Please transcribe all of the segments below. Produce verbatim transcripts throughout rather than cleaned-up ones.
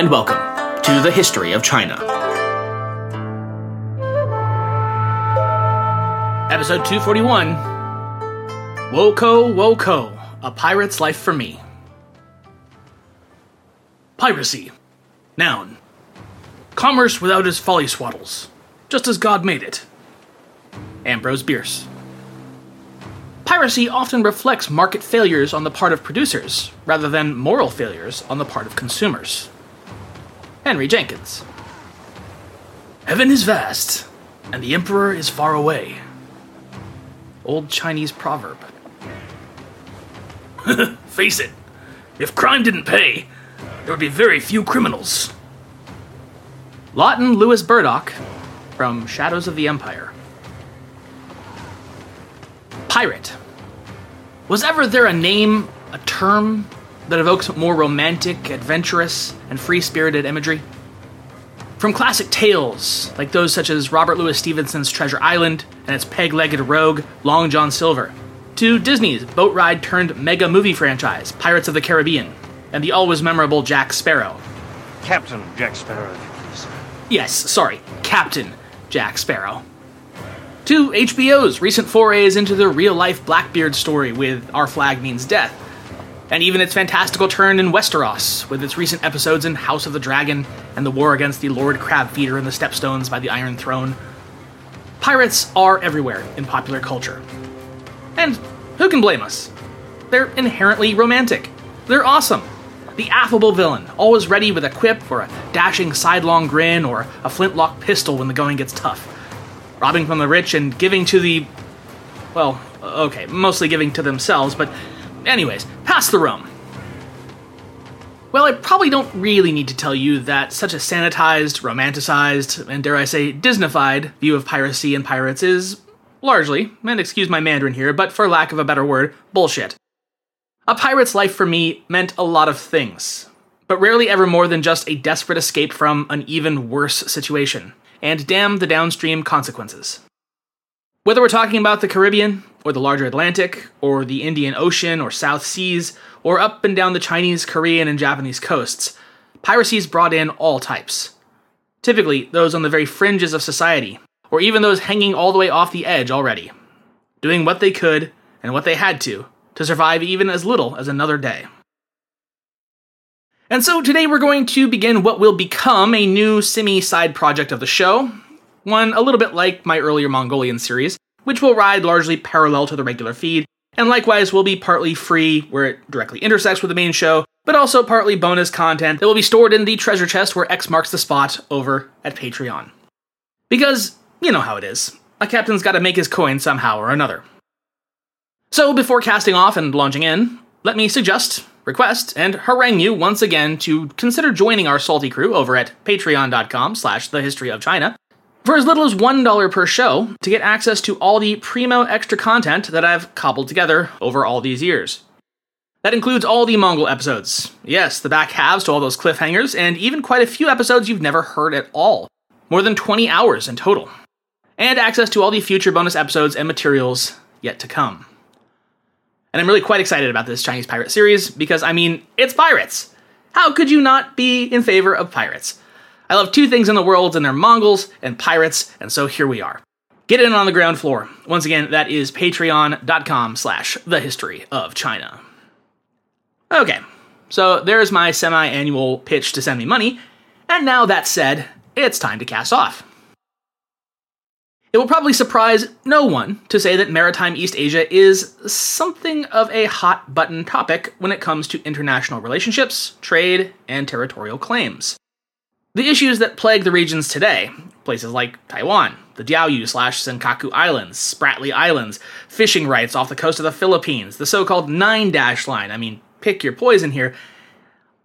and welcome to the History of China. Episode two forty-one, Wokou, Wokou, A Pirate's Life for Me. Piracy. Noun. Commerce without its folly swaddles, just as God made it. Ambrose Bierce. Piracy often reflects market failures on the part of producers, rather than moral failures on the part of consumers. Henry Jenkins. Heaven is vast, and the emperor is far away. Old Chinese proverb. Face it, if crime didn't pay, there would be very few criminals. Lawton Lewis Burdock from Shadows of the Empire. Pirate. Was ever there a name, a term, that evokes more romantic, adventurous, and free-spirited imagery? From classic tales, like those such as Robert Louis Stevenson's Treasure Island and its peg-legged rogue, Long John Silver, to Disney's boat ride-turned-mega movie franchise, Pirates of the Caribbean, and the always-memorable Jack Sparrow. Captain Jack Sparrow, please. Yes, sorry, Captain Jack Sparrow. To H B O's recent forays into the real-life Blackbeard story with Our Flag Means Death, and even its fantastical turn in Westeros, with its recent episodes in House of the Dragon and the war against the Lord Crabfeeder and the Stepstones by the Iron Throne. Pirates are everywhere in popular culture. And who can blame us? They're inherently romantic. They're awesome. The affable villain, always ready with a quip or a dashing sidelong grin or a flintlock pistol when the going gets tough. Robbing from the rich and giving to the... well, okay, mostly giving to themselves, but anyways, pass the rum. Well, I probably don't really need to tell you that such a sanitized, romanticized, and dare I say, Disneyfied view of piracy and pirates is largely, and excuse my Mandarin here, but for lack of a better word, bullshit. A pirate's life for me meant a lot of things, but rarely ever more than just a desperate escape from an even worse situation. And damn the downstream consequences. Whether we're talking about the Caribbean, or the larger Atlantic, or the Indian Ocean, or South Seas, or up and down the Chinese, Korean, and Japanese coasts, piracy's brought in all types. Typically, those on the very fringes of society, or even those hanging all the way off the edge already, doing what they could, and what they had to, to survive even as little as another day. And so today we're going to begin what will become a new semi-side project of the show, one a little bit like my earlier Mongolian series, which will ride largely parallel to the regular feed, and likewise will be partly free where it directly intersects with the main show, but also partly bonus content that will be stored in the treasure chest where X marks the spot over at Patreon. Because, you know how it is, a captain's gotta make his coin somehow or another. So before casting off and launching in, let me suggest... request, and harangue you once again to consider joining our salty crew over at patreon.com slash the history of China for as little as one dollar per show to get access to all the primo extra content that I've cobbled together over all these years. That includes all the Mongol episodes, yes, the back halves to all those cliffhangers, and even quite a few episodes you've never heard at all, more than twenty hours in total, and access to all the future bonus episodes and materials yet to come. And I'm really quite excited about this Chinese pirate series, because, I mean, it's pirates! How could you not be in favor of pirates? I love two things in the world, and they're Mongols and pirates, and so here we are. Get in on the ground floor. Once again, that is patreon.com slash the history of China. Okay, so there's my semi-annual pitch to send me money, and now that said, it's time to cast off. It will probably surprise no one to say that maritime East Asia is something of a hot-button topic when it comes to international relationships, trade, and territorial claims. The issues that plague the regions today, places like Taiwan, the Diaoyu slash Senkaku Islands, Spratly Islands, fishing rights off the coast of the Philippines, the so-called Nine-Dash Line, I mean, pick your poison here,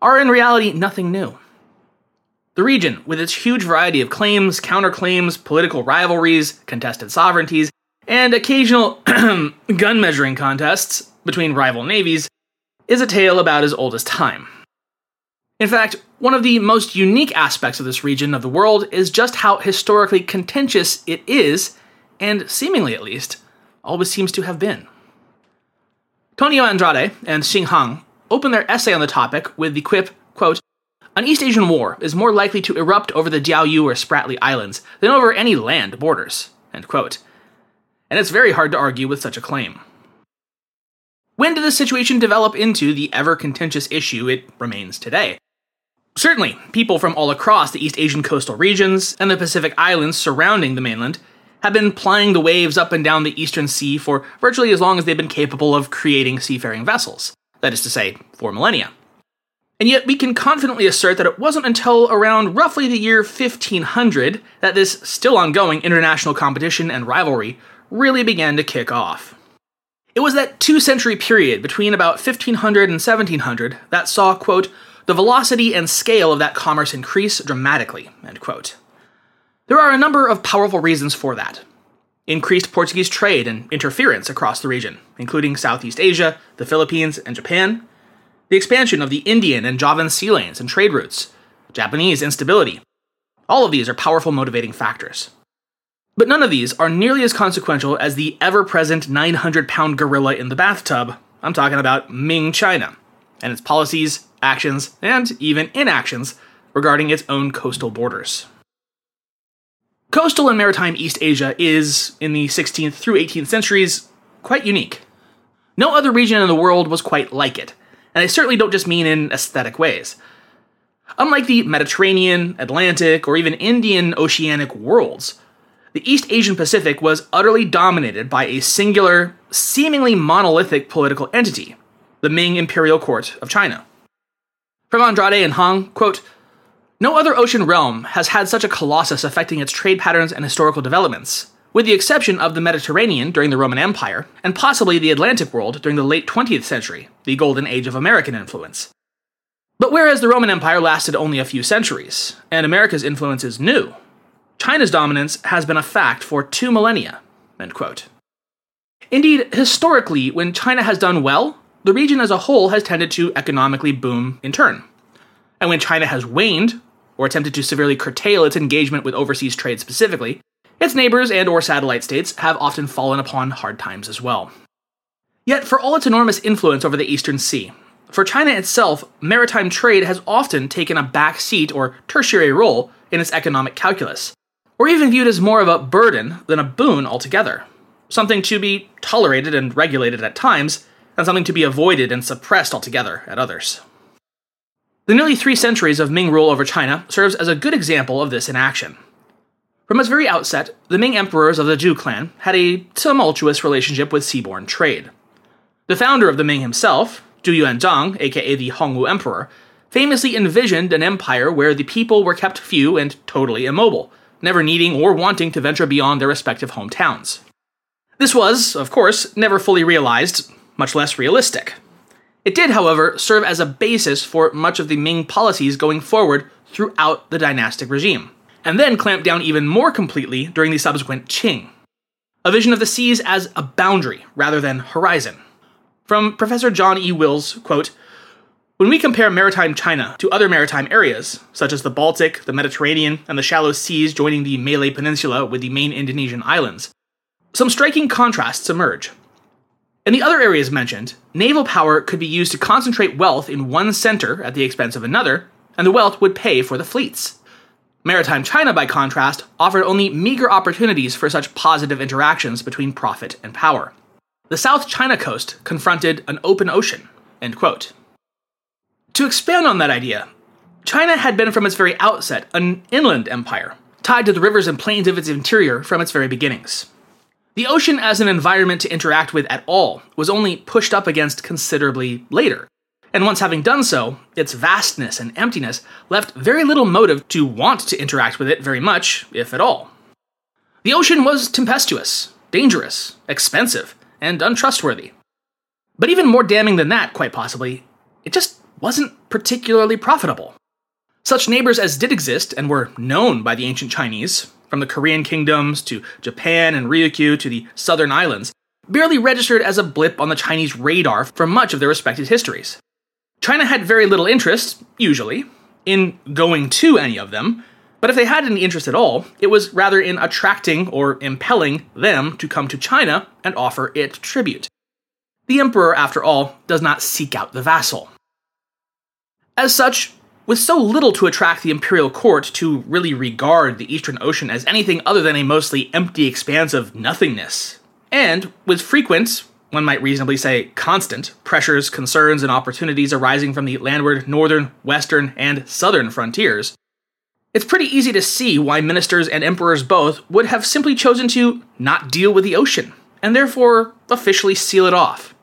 are in reality nothing new. The region, with its huge variety of claims, counterclaims, political rivalries, contested sovereignties, and occasional gun-measuring contests between rival navies, is a tale about as old as time. In fact, one of the most unique aspects of this region of the world is just how historically contentious it is, and seemingly at least, always seems to have been. Tonio Andrade and Xing Hang open their essay on the topic with the quip, quote, An East Asian war is more likely to erupt over the Diaoyu or Spratly Islands than over any land borders, end quote. And it's very hard to argue with such a claim. When did this situation develop into the ever-contentious issue it remains today? Certainly, people from all across the East Asian coastal regions and the Pacific Islands surrounding the mainland have been plying the waves up and down the Eastern Sea for virtually as long as they've been capable of creating seafaring vessels, that is to say, for millennia. And yet we can confidently assert that it wasn't until around roughly the year fifteen hundred that this still ongoing international competition and rivalry really began to kick off. It was that two-century period between about fifteen hundred and seventeen hundred that saw, quote, the velocity and scale of that commerce increase dramatically, end quote. There are a number of powerful reasons for that. Increased Portuguese trade and interference across the region, including Southeast Asia, the Philippines, and Japan, the expansion of the Indian and Javan sea lanes and trade routes, Japanese instability. All of these are powerful motivating factors. But none of these are nearly as consequential as the ever-present nine hundred pound gorilla in the bathtub. I'm talking about Ming China, and its policies, actions, and even inactions regarding its own coastal borders. Coastal and maritime East Asia is, in the sixteenth through eighteenth centuries, quite unique. No other region in the world was quite like it, and I certainly don't just mean in aesthetic ways. Unlike the Mediterranean, Atlantic, or even Indian oceanic worlds, the East Asian Pacific was utterly dominated by a singular, seemingly monolithic political entity, the Ming Imperial Court of China. From Andrade and Hang, quote, no other ocean realm has had such a colossus affecting its trade patterns and historical developments, with the exception of the Mediterranean during the Roman Empire, and possibly the Atlantic world during the late twentieth century, the golden age of American influence. But whereas the Roman Empire lasted only a few centuries, and America's influence is new, China's dominance has been a fact for two millennia, end quote. Indeed, historically, when China has done well, the region as a whole has tended to economically boom in turn. And when China has waned, or attempted to severely curtail its engagement with overseas trade specifically, its neighbors and or satellite states have often fallen upon hard times as well. Yet, for all its enormous influence over the Eastern Sea, for China itself, maritime trade has often taken a back seat or tertiary role in its economic calculus, or even viewed as more of a burden than a boon altogether, something to be tolerated and regulated at times, and something to be avoided and suppressed altogether at others. The nearly three centuries of Ming rule over China serves as a good example of this in action. From its very outset, the Ming emperors of the Zhu clan had a tumultuous relationship with seaborne trade. The founder of the Ming himself, Zhu Yuanzhang, aka the Hongwu Emperor, famously envisioned an empire where the people were kept few and totally immobile, never needing or wanting to venture beyond their respective hometowns. This was, of course, never fully realized, much less realistic. It did, however, serve as a basis for much of the Ming policies going forward throughout the dynastic regime, and then clamped down even more completely during the subsequent Qing, a vision of the seas as a boundary rather than horizon. From Professor John E. Wills, quote, when we compare maritime China to other maritime areas, such as the Baltic, the Mediterranean, and the shallow seas joining the Malay Peninsula with the main Indonesian islands, some striking contrasts emerge. In the other areas mentioned, naval power could be used to concentrate wealth in one center at the expense of another, and the wealth would pay for the fleets. Maritime China, by contrast, offered only meager opportunities for such positive interactions between profit and power. The South China coast confronted an open ocean, end quote. To expand on that idea, China had been from its very outset an inland empire, tied to the rivers and plains of its interior from its very beginnings. The ocean as an environment to interact with at all was only pushed up against considerably later, and once having done so, its vastness and emptiness left very little motive to want to interact with it very much, if at all. The ocean was tempestuous, dangerous, expensive, and untrustworthy. But even more damning than that, quite possibly, it just wasn't particularly profitable. Such neighbors as did exist and were known by the ancient Chinese, from the Korean kingdoms to Japan and Ryukyu to the southern islands, barely registered as a blip on the Chinese radar for much of their respected histories. China had very little interest, usually, in going to any of them, but if they had any interest at all, it was rather in attracting or impelling them to come to China and offer it tribute. The emperor, after all, does not seek out the vassal. As such, With so little to attract the imperial court to really regard the Eastern Ocean as anything other than a mostly empty expanse of nothingness, and with frequent, one might reasonably say constant, pressures, concerns, and opportunities arising from the landward, northern, western, and southern frontiers, it's pretty easy to see why ministers and emperors both would have simply chosen to not deal with the ocean, and therefore officially seal it off.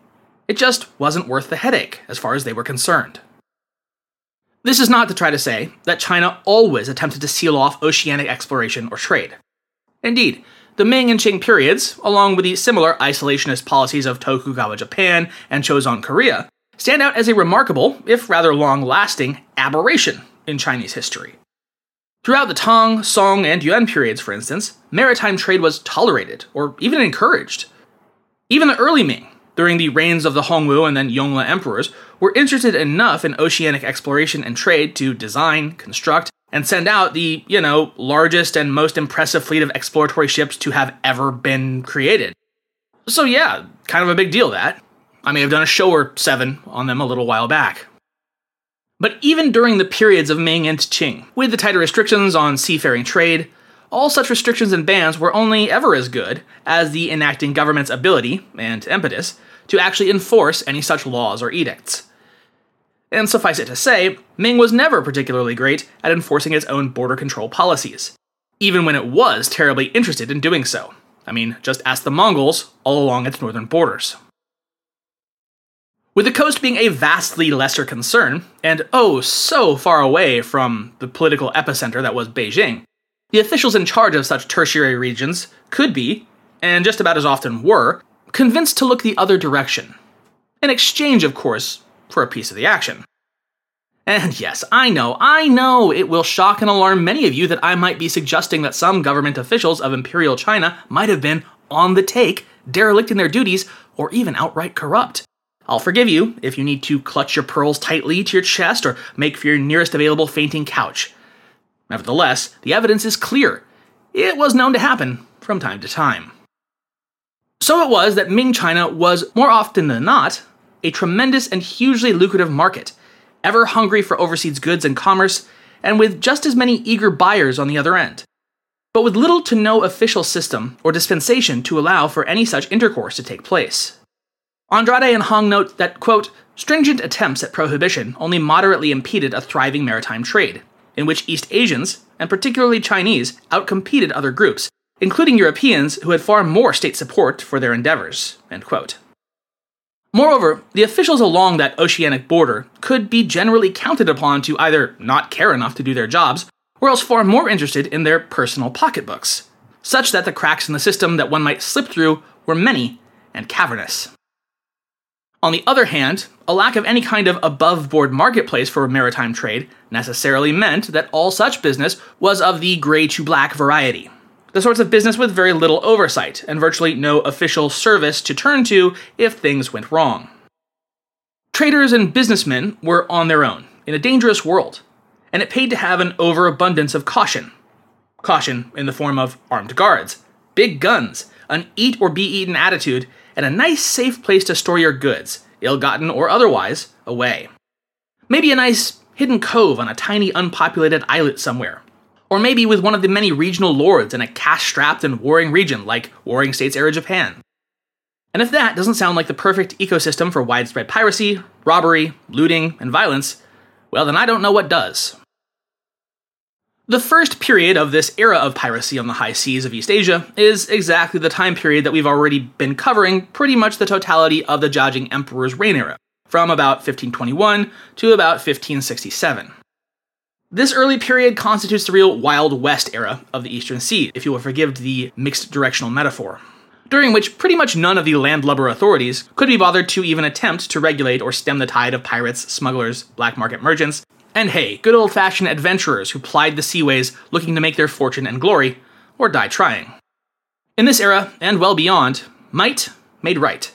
It just wasn't worth the headache, as far as they were concerned. This is not to try to say that China always attempted to seal off oceanic exploration or trade. Indeed, the Ming and Qing periods, along with the similar isolationist policies of Tokugawa Japan and Choson Korea, stand out as a remarkable, if rather long-lasting, aberration in Chinese history. Throughout the Tang, Song, and Yuan periods, for instance, maritime trade was tolerated, or even encouraged. Even the early Ming, during the reigns of the Hongwu and then Yongle emperors, were interested enough in oceanic exploration and trade to design, construct, and send out the, you know, largest and most impressive fleet of exploratory ships to have ever been created. So yeah, kind of a big deal, that. I may have done a show or seven on them a little while back. But even during the periods of Ming and Qing, with the tighter restrictions on seafaring trade, all such restrictions and bans were only ever as good as the enacting government's ability, and impetus, to actually enforce any such laws or edicts. And suffice it to say, Ming was never particularly great at enforcing its own border control policies, even when it was terribly interested in doing so. I mean, just ask the Mongols all along its northern borders. With the coast being a vastly lesser concern, and oh so far away from the political epicenter that was Beijing, the officials in charge of such tertiary regions could be, and just about as often were, convinced to look the other direction. In exchange, of course, for a piece of the action. And yes, I know, I know it will shock and alarm many of you that I might be suggesting that some government officials of Imperial China might have been on the take, derelict in their duties, or even outright corrupt. I'll forgive you if you need to clutch your pearls tightly to your chest or make for your nearest available fainting couch. Nevertheless, the evidence is clear. It was known to happen from time to time. So it was that Ming China was, more often than not, a tremendous and hugely lucrative market, ever hungry for overseas goods and commerce, and with just as many eager buyers on the other end, but with little to no official system or dispensation to allow for any such intercourse to take place. Andrade and Hong note that, quote, "Stringent attempts at prohibition only moderately impeded a thriving maritime trade, in which East Asians, and particularly Chinese, outcompeted other groups, including Europeans who had far more state support for their endeavors." End quote. Moreover, the officials along that oceanic border could be generally counted upon to either not care enough to do their jobs, or else far more interested in their personal pocketbooks, such that the cracks in the system that one might slip through were many and cavernous. On the other hand, a lack of any kind of above-board marketplace for maritime trade necessarily meant that all such business was of the gray-to-black variety, the sorts of business with very little oversight and virtually no official service to turn to if things went wrong. Traders and businessmen were on their own, in a dangerous world, and it paid to have an overabundance of caution. Caution in the form of armed guards, big guns, an eat-or-be-eaten attitude, and a nice safe place to store your goods, ill-gotten or otherwise, away. Maybe a nice hidden cove on a tiny unpopulated islet somewhere, or maybe with one of the many regional lords in a cash-strapped and warring region like Warring States era Japan. And if that doesn't sound like the perfect ecosystem for widespread piracy, robbery, looting, and violence, well then I don't know what does. The first period of this era of piracy on the high seas of East Asia is exactly the time period that we've already been covering, pretty much the totality of the Jiajing Emperor's reign era, from about fifteen twenty-one to about fifteen sixty-seven. This early period constitutes the real Wild West era of the Eastern Sea, if you will forgive the mixed directional metaphor, during which pretty much none of the landlubber authorities could be bothered to even attempt to regulate or stem the tide of pirates, smugglers, black market merchants, and hey, good old-fashioned adventurers who plied the seaways looking to make their fortune and glory, or die trying. In this era, and well beyond, might made right,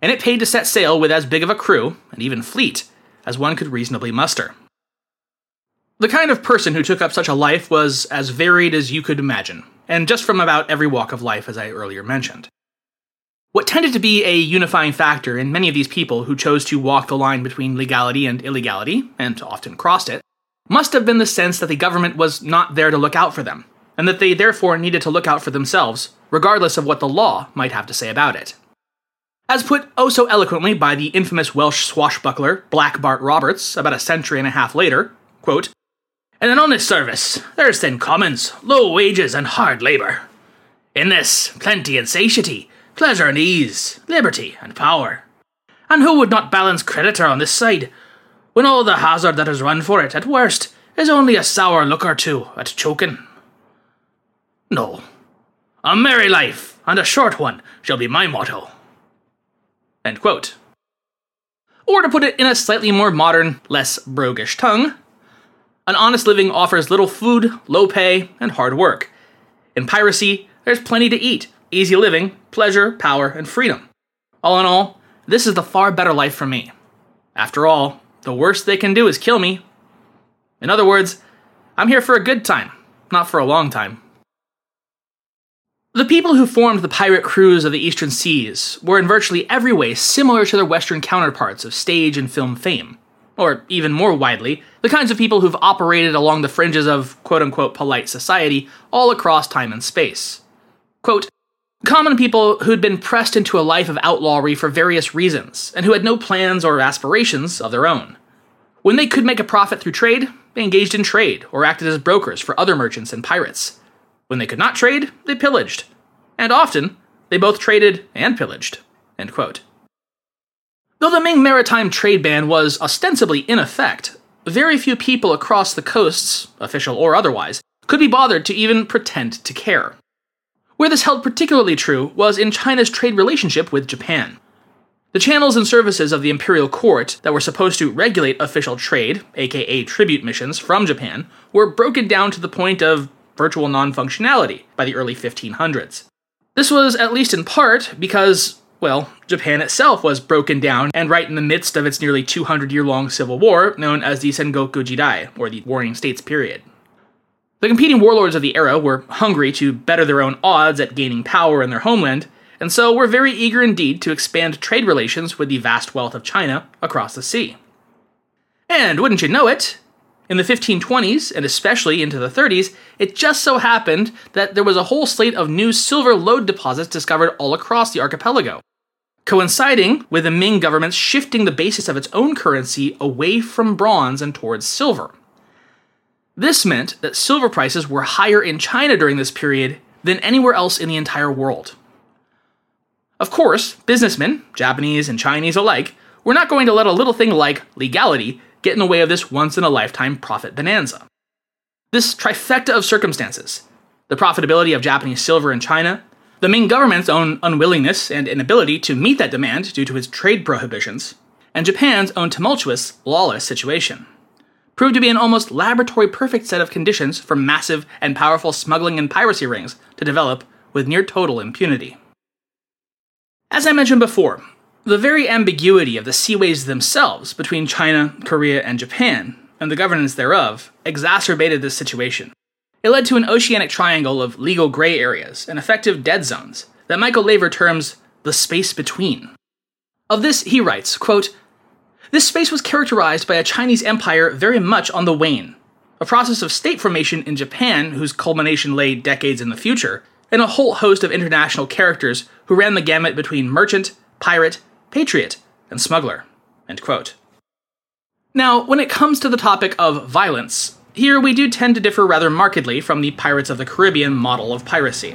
and it paid to set sail with as big of a crew, and even fleet, as one could reasonably muster. The kind of person who took up such a life was as varied as you could imagine, and just from about every walk of life as I earlier mentioned. What tended to be a unifying factor in many of these people who chose to walk the line between legality and illegality, and often crossed it, must have been the sense that the government was not there to look out for them, and that they therefore needed to look out for themselves, regardless of what the law might have to say about it. As put oh so eloquently by the infamous Welsh swashbuckler Black Bart Roberts about a century and a half later, quote, "In an honest service, there's thin commons, low wages, and hard labour. In this, plenty and satiety, pleasure and ease, liberty and power. And who would not balance creditor on this side, when all the hazard that is run for it, at worst, is only a sour look or two at choking? No. A merry life, and a short one, shall be my motto." End quote. Or to put it in a slightly more modern, less broguish tongue, an honest living offers little food, low pay, and hard work. In piracy, there's plenty to eat, easy living, pleasure, power, and freedom. All in all, this is the far better life for me. After all, the worst they can do is kill me. In other words, I'm here for a good time, not for a long time. The people who formed the pirate crews of the Eastern Seas were in virtually every way similar to their Western counterparts of stage and film fame. Or even more widely, the kinds of people who've operated along the fringes of quote-unquote polite society all across time and space. Quote, "Common people who'd been pressed into a life of outlawry for various reasons, and who had no plans or aspirations of their own. When they could make a profit through trade, they engaged in trade, or acted as brokers for other merchants and pirates. When they could not trade, they pillaged. And often, they both traded and pillaged." End quote. Though the Ming maritime trade ban was ostensibly in effect, very few people across the coasts, official or otherwise, could be bothered to even pretend to care. Where this held particularly true was in China's trade relationship with Japan. The channels and services of the imperial court that were supposed to regulate official trade, aka tribute missions, from Japan, were broken down to the point of virtual non-functionality by the early fifteen hundreds. This was at least in part because, well, Japan itself was broken down and right in the midst of its nearly two hundred year long civil war known as the Sengoku Jidai, or the Warring States period. The competing warlords of the era were hungry to better their own odds at gaining power in their homeland, and so were very eager indeed to expand trade relations with the vast wealth of China across the sea. And wouldn't you know it, in the fifteen twenties, and especially into the thirties, it just so happened that there was a whole slate of new silver lode deposits discovered all across the archipelago, coinciding with the Ming government shifting the basis of its own currency away from bronze and towards silver. This meant that silver prices were higher in China during this period than anywhere else in the entire world. Of course, businessmen, Japanese and Chinese alike, were not going to let a little thing like legality get in the way of this once-in-a-lifetime profit bonanza. This trifecta of circumstances, the profitability of Japanese silver in China, the Ming government's own unwillingness and inability to meet that demand due to its trade prohibitions, and Japan's own tumultuous, lawless situation, proved to be an almost laboratory-perfect set of conditions for massive and powerful smuggling and piracy rings to develop with near-total impunity. As I mentioned before, the very ambiguity of the seaways themselves between China, Korea, and Japan, and the governance thereof, exacerbated this situation. It led to an oceanic triangle of legal gray areas and effective dead zones that Michael Laver terms the space between. Of this, he writes, quote, "This space was characterized by a Chinese empire very much on the wane, a process of state formation in Japan whose culmination lay decades in the future, and a whole host of international characters who ran the gamut between merchant, pirate, patriot, and smuggler." End quote. Now, when it comes to the topic of violence, here we do tend to differ rather markedly from the Pirates of the Caribbean model of piracy.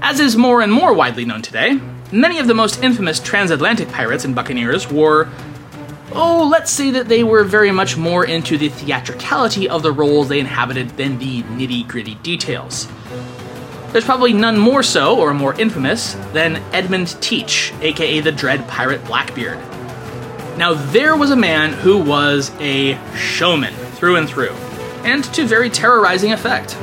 As is more and more widely known today, many of the most infamous transatlantic pirates and buccaneers were, oh, let's say that they were very much more into the theatricality of the roles they inhabited than the nitty-gritty details. There's probably none more so, or more infamous, than Edmund Teach, aka the Dread Pirate Blackbeard. Now there was a man who was a showman through and through, and to very terrorizing effect.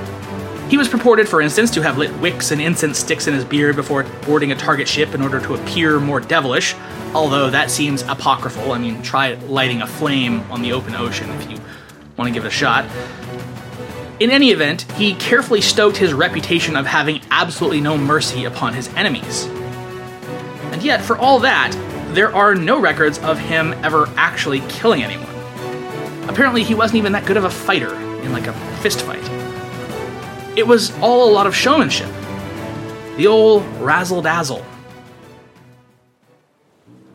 He was purported, for instance, to have lit wicks and incense sticks in his beard before boarding a target ship in order to appear more devilish, although that seems apocryphal. I mean, try lighting a flame on the open ocean if you want to give it a shot. In any event, he carefully stoked his reputation of having absolutely no mercy upon his enemies. And yet, for all that, there are no records of him ever actually killing anyone. Apparently he wasn't even that good of a fighter in like a fist fight. It was all a lot of showmanship. The old razzle-dazzle.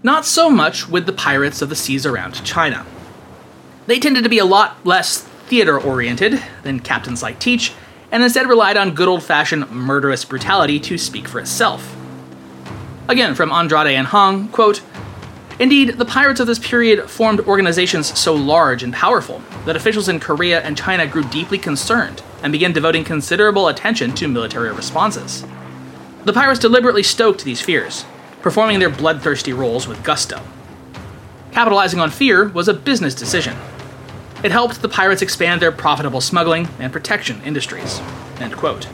Not so much with the pirates of the seas around China. They tended to be a lot less theater-oriented than captains like Teach, and instead relied on good old-fashioned murderous brutality to speak for itself. Again, from Andrade and Hong, quote, "Indeed, the pirates of this period formed organizations so large and powerful that officials in Korea and China grew deeply concerned and began devoting considerable attention to military responses. The pirates deliberately stoked these fears, performing their bloodthirsty roles with gusto. Capitalizing on fear was a business decision. It helped the pirates expand their profitable smuggling and protection industries." End quote.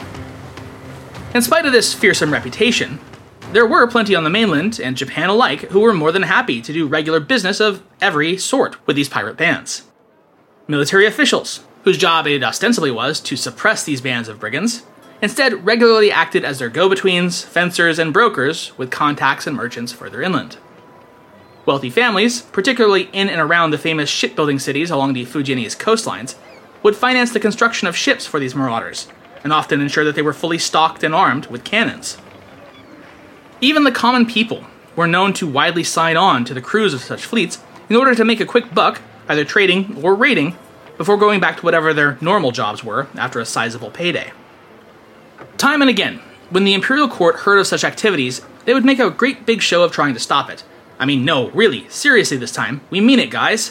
In spite of this fearsome reputation, there were plenty on the mainland and Japan alike who were more than happy to do regular business of every sort with these pirate bands. Military officials, whose job it ostensibly was to suppress these bands of brigands, instead regularly acted as their go-betweens, fencers, and brokers with contacts and merchants further inland. Wealthy families, particularly in and around the famous shipbuilding cities along the Fujianese coastlines, would finance the construction of ships for these marauders, and often ensure that they were fully stocked and armed with cannons. Even the common people were known to widely sign on to the crews of such fleets in order to make a quick buck, either trading or raiding, before going back to whatever their normal jobs were after a sizable payday. Time and again, when the imperial court heard of such activities, they would make a great big show of trying to stop it. I mean, no, really, seriously this time, we mean it, guys.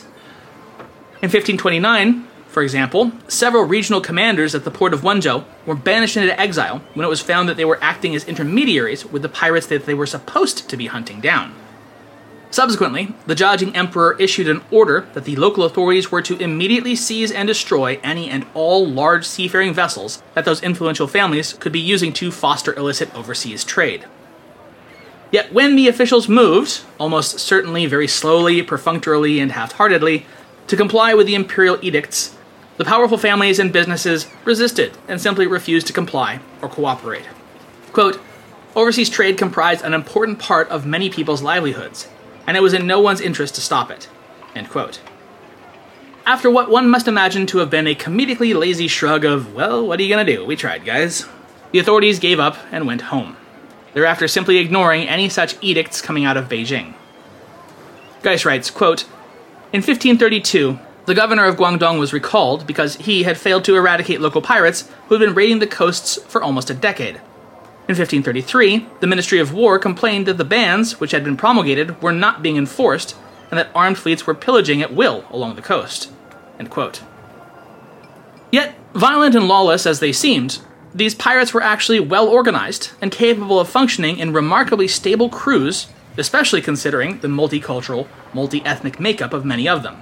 In fifteen twenty-nine, for example, several regional commanders at the port of Wenzhou were banished into exile when it was found that they were acting as intermediaries with the pirates that they were supposed to be hunting down. Subsequently, the Jiajing Emperor issued an order that the local authorities were to immediately seize and destroy any and all large seafaring vessels that those influential families could be using to foster illicit overseas trade. Yet when the officials moved, almost certainly very slowly, perfunctorily, and half-heartedly, to comply with the imperial edicts, the powerful families and businesses resisted and simply refused to comply or cooperate. Quote, "Overseas trade comprised an important part of many people's livelihoods, and it was in no one's interest to stop it." End quote. After what one must imagine to have been a comedically lazy shrug of, well, what are you going to do? We tried, guys. The authorities gave up and went home, thereafter simply ignoring any such edicts coming out of Beijing. Geis writes, quote, "In fifteen thirty-two, the governor of Guangdong was recalled because he had failed to eradicate local pirates who had been raiding the coasts for almost a decade. In fifteen thirty-three, the Ministry of War complained that the bans, which had been promulgated, were not being enforced, and that armed fleets were pillaging at will along the coast." End quote. Yet, violent and lawless as they seemed, these pirates were actually well organized and capable of functioning in remarkably stable crews, especially considering the multicultural, multi-ethnic makeup of many of them.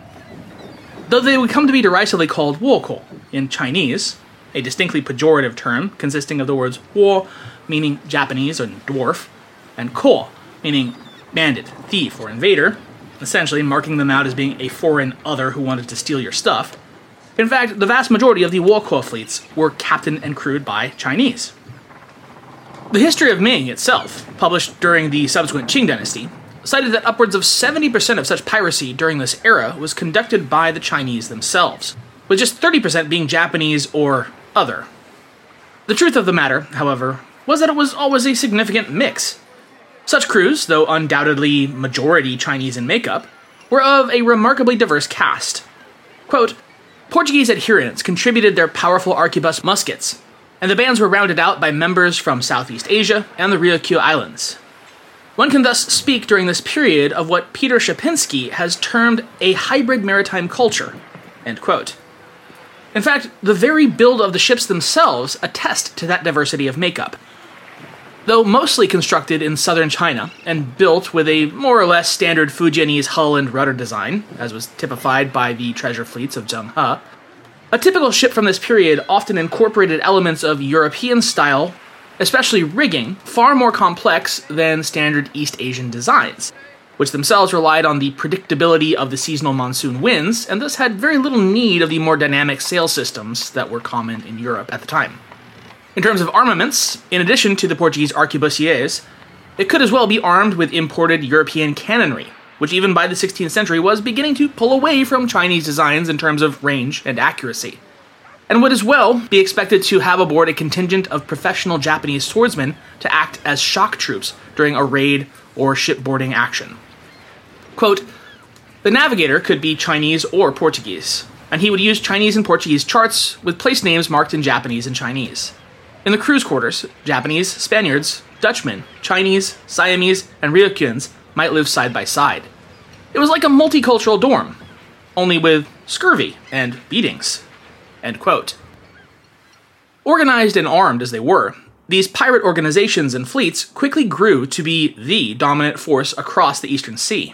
Though they would come to be derisively called Wokou in Chinese, a distinctly pejorative term consisting of the words wo, meaning Japanese or dwarf, and ko, meaning bandit, thief, or invader, essentially marking them out as being a foreign other who wanted to steal your stuff. In fact, the vast majority of the Wokou fleets were captained and crewed by Chinese. The history of Ming itself, published during the subsequent Qing dynasty, cited that upwards of seventy percent of such piracy during this era was conducted by the Chinese themselves, with just thirty percent being Japanese or other. The truth of the matter, however, was that it was always a significant mix. Such crews, though undoubtedly majority Chinese in makeup, were of a remarkably diverse cast. Quote, "Portuguese adherents contributed their powerful arquebus muskets, and the bands were rounded out by members from Southeast Asia and the Ryukyu Islands. One can thus speak during this period of what Peter Shapinsky has termed a hybrid maritime culture." End quote. In fact, the very build of the ships themselves attest to that diversity of makeup. Though mostly constructed in southern China and built with a more or less standard Fujianese hull and rudder design, as was typified by the treasure fleets of Zheng He, a typical ship from this period often incorporated elements of European style, especially rigging, far more complex than standard East Asian designs, which themselves relied on the predictability of the seasonal monsoon winds, and thus had very little need of the more dynamic sail systems that were common in Europe at the time. In terms of armaments, in addition to the Portuguese arquebusiers, it could as well be armed with imported European cannonry, which even by the sixteenth century was beginning to pull away from Chinese designs in terms of range and accuracy, and would as well be expected to have aboard a contingent of professional Japanese swordsmen to act as shock troops during a raid or shipboarding action. Quote, "The navigator could be Chinese or Portuguese, and he would use Chinese and Portuguese charts with place names marked in Japanese and Chinese. In the crew's quarters, Japanese, Spaniards, Dutchmen, Chinese, Siamese, and Ryukyuans might live side by side. It was like a multicultural dorm, only with scurvy and beatings." End quote. Organized and armed as they were, these pirate organizations and fleets quickly grew to be the dominant force across the Eastern Sea.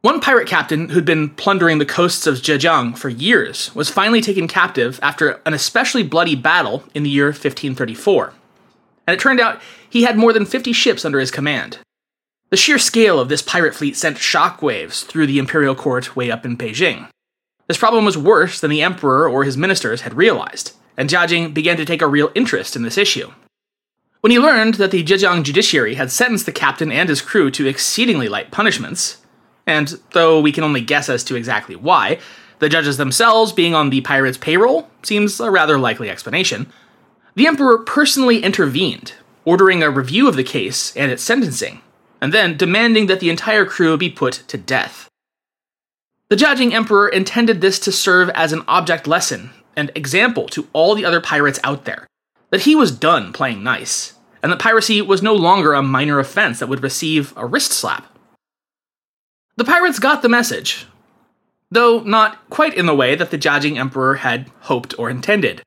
One pirate captain who'd been plundering the coasts of Zhejiang for years was finally taken captive after an especially bloody battle in the year fifteen thirty-four, and it turned out he had more than fifty ships under his command. The sheer scale of this pirate fleet sent shockwaves through the imperial court way up in Beijing. This problem was worse than the emperor or his ministers had realized, and Jiajing began to take a real interest in this issue. When he learned that the Zhejiang judiciary had sentenced the captain and his crew to exceedingly light punishments, and though we can only guess as to exactly why, the judges themselves being on the pirates' payroll seems a rather likely explanation, the emperor personally intervened, ordering a review of the case and its sentencing, and then demanding that the entire crew be put to death. The Jiajing Emperor intended this to serve as an object lesson and example to all the other pirates out there, that he was done playing nice, and that piracy was no longer a minor offense that would receive a wrist slap. The pirates got the message, though not quite in the way that the Jiajing Emperor had hoped or intended.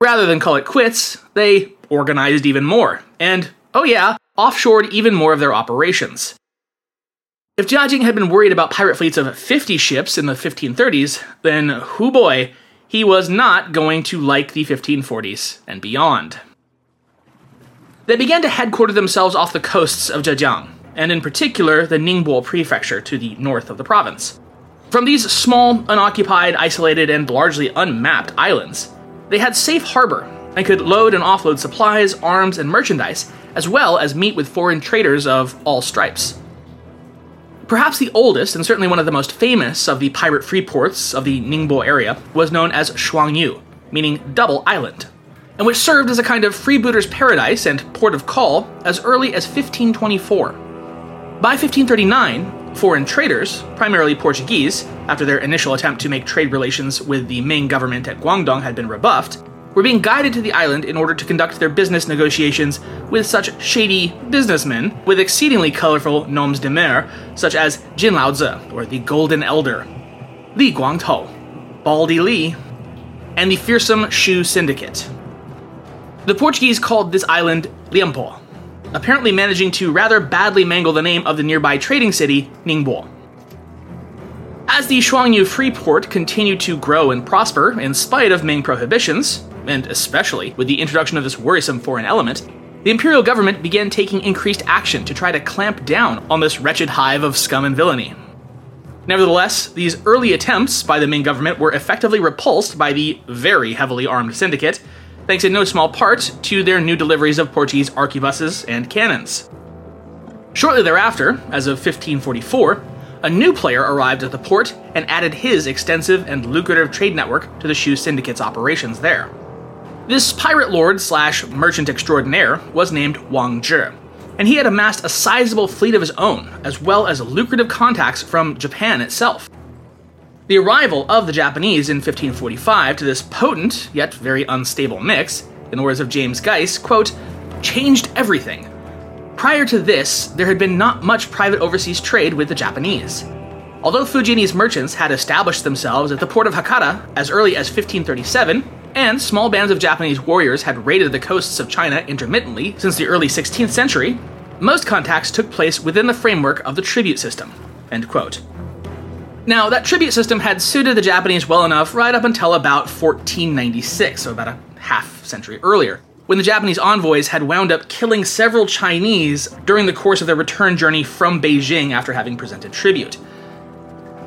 Rather than call it quits, they organized even more, and, oh yeah, offshored even more of their operations. If Jiajing had been worried about pirate fleets of fifty ships in the fifteen thirties, then, hoo boy, he was not going to like the fifteen forties and beyond. They began to headquarter themselves off the coasts of Zhejiang, and in particular the Ningbo prefecture to the north of the province. From these small, unoccupied, isolated, and largely unmapped islands, they had safe harbor and could load and offload supplies, arms, and merchandise, as well as meet with foreign traders of all stripes. Perhaps the oldest, and certainly one of the most famous, of the pirate free ports of the Ningbo area was known as Shuangyu, meaning double island, and which served as a kind of freebooter's paradise and port of call as early as fifteen twenty-four. By fifteen thirty-nine, foreign traders, primarily Portuguese, after their initial attempt to make trade relations with the Ming government at Guangdong had been rebuffed, were being guided to the island in order to conduct their business negotiations with such shady businessmen with exceedingly colorful noms de mer, such as Jin Laozi, or the Golden Elder, Li Guangtou, Baldy Lee, and the fearsome Shu Syndicate. The Portuguese called this island Liempo, apparently managing to rather badly mangle the name of the nearby trading city, Ningbo. As the Shuangyu free port continued to grow and prosper in spite of Ming prohibitions, and especially with the introduction of this worrisome foreign element, the imperial government began taking increased action to try to clamp down on this wretched hive of scum and villainy. Nevertheless, these early attempts by the Ming government were effectively repulsed by the very heavily armed syndicate, thanks in no small part to their new deliveries of Portuguese arquebuses and cannons. Shortly thereafter, as of fifteen forty-four, a new player arrived at the port and added his extensive and lucrative trade network to the Shu Syndicate's operations there. This pirate lord slash merchant extraordinaire was named Wang Zhi, and he had amassed a sizable fleet of his own, as well as lucrative contacts from Japan itself. The arrival of the Japanese in fifteen forty-five to this potent, yet very unstable mix, in the words of James Geis, quote, "changed everything. Prior to this, there had been not much private overseas trade with the Japanese. Although Fujianese merchants had established themselves at the port of Hakata as early as fifteen thirty-seven, and small bands of Japanese warriors had raided the coasts of China intermittently since the early sixteenth century, most contacts took place within the framework of the tribute system," end quote. Now, that tribute system had suited the Japanese well enough right up until about fourteen ninety-six, so about a half century earlier, when the Japanese envoys had wound up killing several Chinese during the course of their return journey from Beijing after having presented tribute.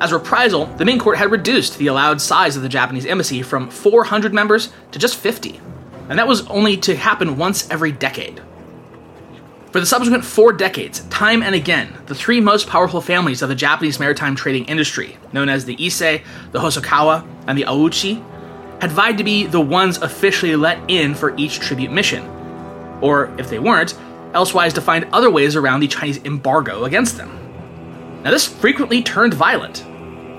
As reprisal, the Ming court had reduced the allowed size of the Japanese embassy from four hundred members to just fifty, and that was only to happen once every decade. For the subsequent four decades, time and again, the three most powerful families of the Japanese maritime trading industry, known as the Ise, the Hosokawa, and the Aouchi, had vied to be the ones officially let in for each tribute mission, or, if they weren't, elsewise to find other ways around the Chinese embargo against them. Now, this frequently turned violent,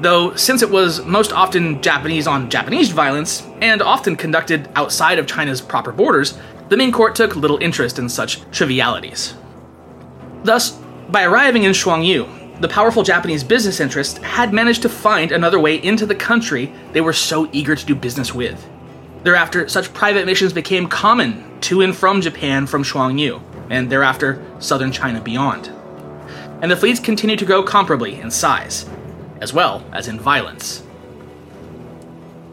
though since it was most often Japanese on Japanese violence, and often conducted outside of China's proper borders, the Ming court took little interest in such trivialities. Thus, by arriving in Shuangyu, the powerful Japanese business interests had managed to find another way into the country they were so eager to do business with. Thereafter, such private missions became common to and from Japan from Shuangyu, and thereafter southern China beyond. And the fleets continued to grow comparably in size, as well as in violence.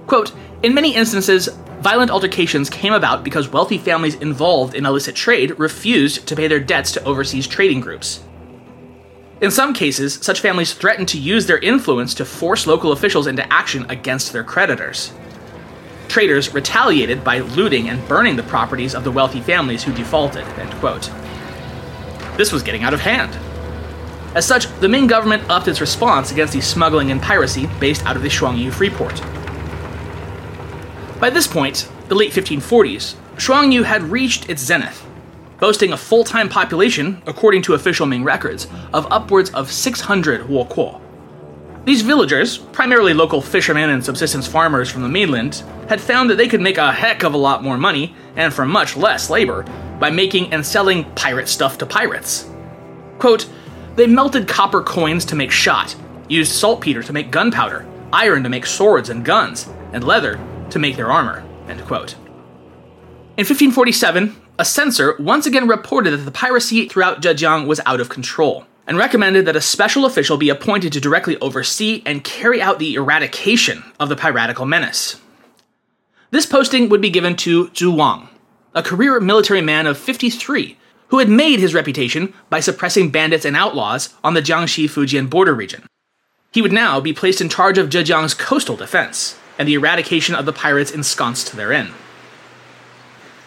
Quote, in many instances, violent altercations came about because wealthy families involved in illicit trade refused to pay their debts to overseas trading groups. In some cases, such families threatened to use their influence to force local officials into action against their creditors. Traders retaliated by looting and burning the properties of the wealthy families who defaulted, end quote. This was getting out of hand. As such, the Ming government upped its response against the smuggling and piracy based out of the Shuangyu Free Port. By this point, the late fifteen forties, Shuangyu had reached its zenith, boasting a full-time population, according to official Ming records, of upwards of six hundred wokou. These villagers, primarily local fishermen and subsistence farmers from the mainland, had found that they could make a heck of a lot more money, and for much less labor, by making and selling pirate stuff to pirates. Quote, they melted copper coins to make shot, used saltpeter to make gunpowder, iron to make swords and guns, and leather to make their armor, end quote. In fifteen forty-seven, a censor once again reported that the piracy throughout Zhejiang was out of control, and recommended that a special official be appointed to directly oversee and carry out the eradication of the piratical menace. This posting would be given to Zhu Wang, a career military man of fifty-three, who had made his reputation by suppressing bandits and outlaws on the Jiangxi-Fujian border region. He would now be placed in charge of Zhejiang's coastal defense, and the eradication of the pirates ensconced therein.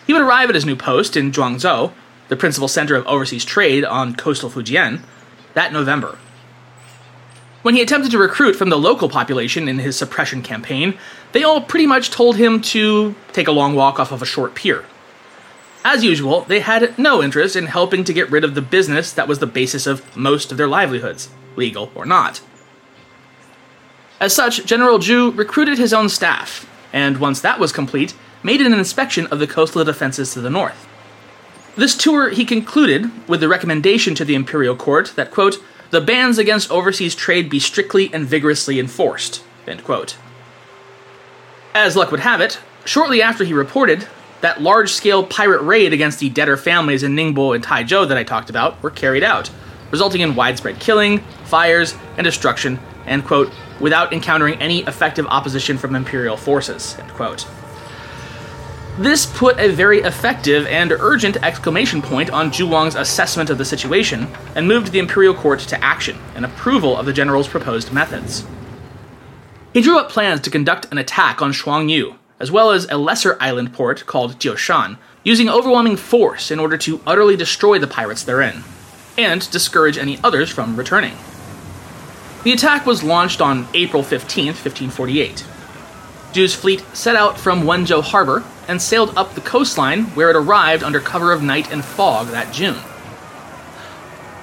He would arrive at his new post in Guangdong, the principal center of overseas trade on coastal Fujian, that November. When he attempted to recruit from the local population in his suppression campaign, they all pretty much told him to take a long walk off of a short pier. As usual, they had no interest in helping to get rid of the business that was the basis of most of their livelihoods, legal or not. As such, General Zhu recruited his own staff, and once that was complete, made an inspection of the coastal defenses to the north. This tour he concluded with the recommendation to the imperial court that, quote, the bans against overseas trade be strictly and vigorously enforced, end quote. As luck would have it, shortly after he reported, that large-scale pirate raid against the debtor families in Ningbo and Taizhou that I talked about were carried out, resulting in widespread killing, fires, and destruction, end quote, without encountering any effective opposition from imperial forces, end quote. This put a very effective and urgent exclamation point on Zhu Wang's assessment of the situation, and moved the imperial court to action, and approval of the general's proposed methods. He drew up plans to conduct an attack on Shuangyu, as well as a lesser island port called Jioshan, using overwhelming force in order to utterly destroy the pirates therein, and discourage any others from returning. The attack was launched on April fifteenth, fifteen forty-eight. Zhu's fleet set out from Wenzhou harbor and sailed up the coastline where it arrived under cover of night and fog that June.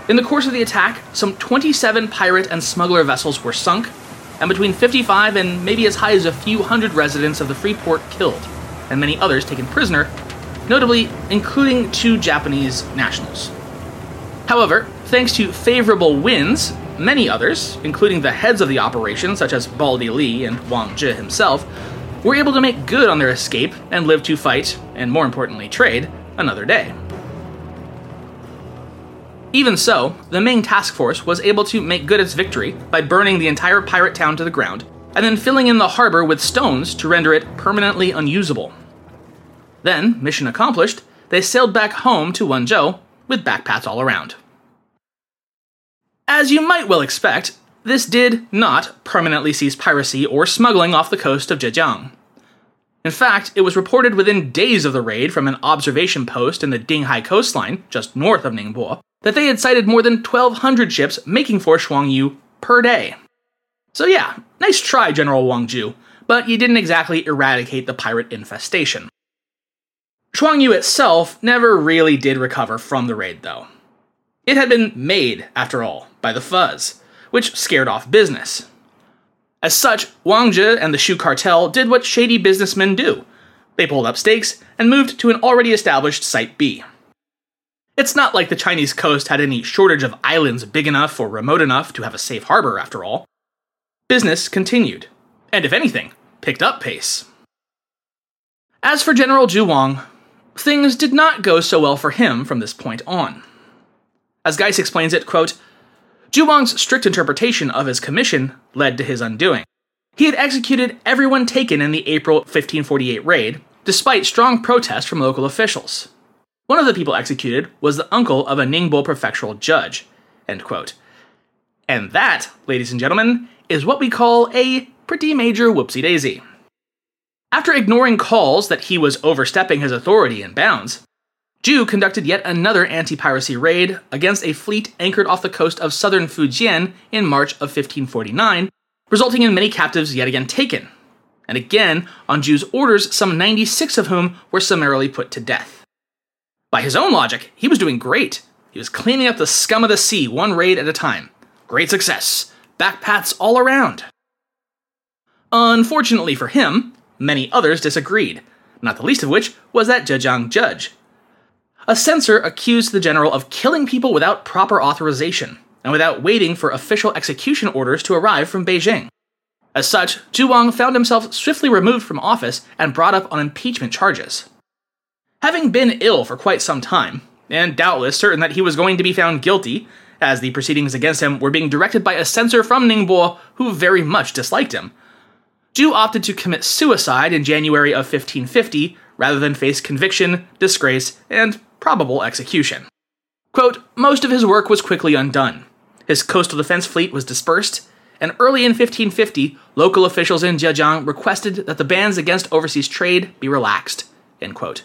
In the course of the attack, some twenty-seven pirate and smuggler vessels were sunk, and between fifty-five and maybe as high as a few hundred residents of the Free Port killed, and many others taken prisoner, notably including two Japanese nationals. However, thanks to favorable winds, many others, including the heads of the operation, such as Baldy Lee and Wang Zhi himself, were able to make good on their escape and live to fight, and more importantly trade, another day. Even so, the Ming task force was able to make good its victory by burning the entire pirate town to the ground, and then filling in the harbor with stones to render it permanently unusable. Then, mission accomplished, they sailed back home to Wenzhou with backpats all around. As you might well expect, this did not permanently cease piracy or smuggling off the coast of Zhejiang. In fact, it was reported within days of the raid from an observation post in the Dinghai coastline, just north of Ningbo, that they had sighted more than twelve hundred ships making for Shuangyu per day. So yeah, nice try, General Wang Zhi, but you didn't exactly eradicate the pirate infestation. Shuangyu itself never really did recover from the raid, though. It had been made, after all, by the fuzz, which scared off business. As such, Wang Zhi and the Shu cartel did what shady businessmen do. They pulled up stakes and moved to an already established Site B. It's not like the Chinese coast had any shortage of islands big enough or remote enough to have a safe harbor, after all. Business continued, and if anything, picked up pace. As for General Zhu Wang, things did not go so well for him from this point on. As Geis explains it, quote, Zhu Wang's strict interpretation of his commission led to his undoing. He had executed everyone taken in the April fifteen forty-eight raid, despite strong protest from local officials. One of the people executed was the uncle of a Ningbo prefectural judge, end quote. And that, ladies and gentlemen, is what we call a pretty major whoopsie-daisy. After ignoring calls that he was overstepping his authority and bounds, Zhu conducted yet another anti-piracy raid against a fleet anchored off the coast of southern Fujian in March of fifteen forty-nine, resulting in many captives yet again taken, and again, on Zhu's orders, some ninety-six of whom were summarily put to death. By his own logic, he was doing great. He was cleaning up the scum of the sea one raid at a time. Great success. Back paths all around. Unfortunately for him, many others disagreed, not the least of which was that Zhejiang judge. A censor accused the general of killing people without proper authorization, and without waiting for official execution orders to arrive from Beijing. As such, Zhu Wang found himself swiftly removed from office and brought up on impeachment charges. Having been ill for quite some time, and doubtless certain that he was going to be found guilty, as the proceedings against him were being directed by a censor from Ningbo who very much disliked him, Zhu opted to commit suicide in January of fifteen fifty, rather than face conviction, disgrace, and probable execution. Quote, most of his work was quickly undone. His coastal defense fleet was dispersed, and early in fifteen fifty, local officials in Zhejiang requested that the bans against overseas trade be relaxed, end quote.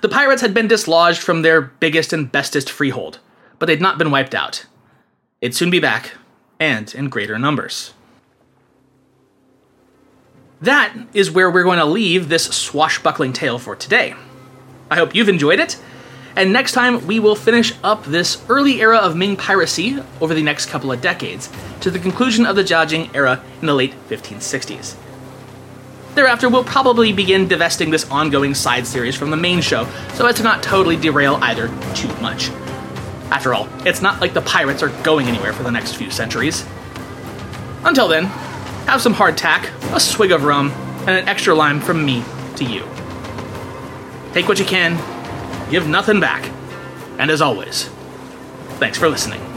The pirates had been dislodged from their biggest and bestest freehold, but they'd not been wiped out. They'd soon be back, and in greater numbers. That is where we're going to leave this swashbuckling tale for today. I hope you've enjoyed it, and next time we will finish up this early era of Ming piracy over the next couple of decades, to the conclusion of the Jiajing era in the late fifteen sixties. Thereafter, we'll probably begin divesting this ongoing side series from the main show, so as to not totally derail either too much. After all, it's not like the pirates are going anywhere for the next few centuries. Until then, have some hardtack, a swig of rum, and an extra lime from me to you. Take what you can, give nothing back, and as always, thanks for listening.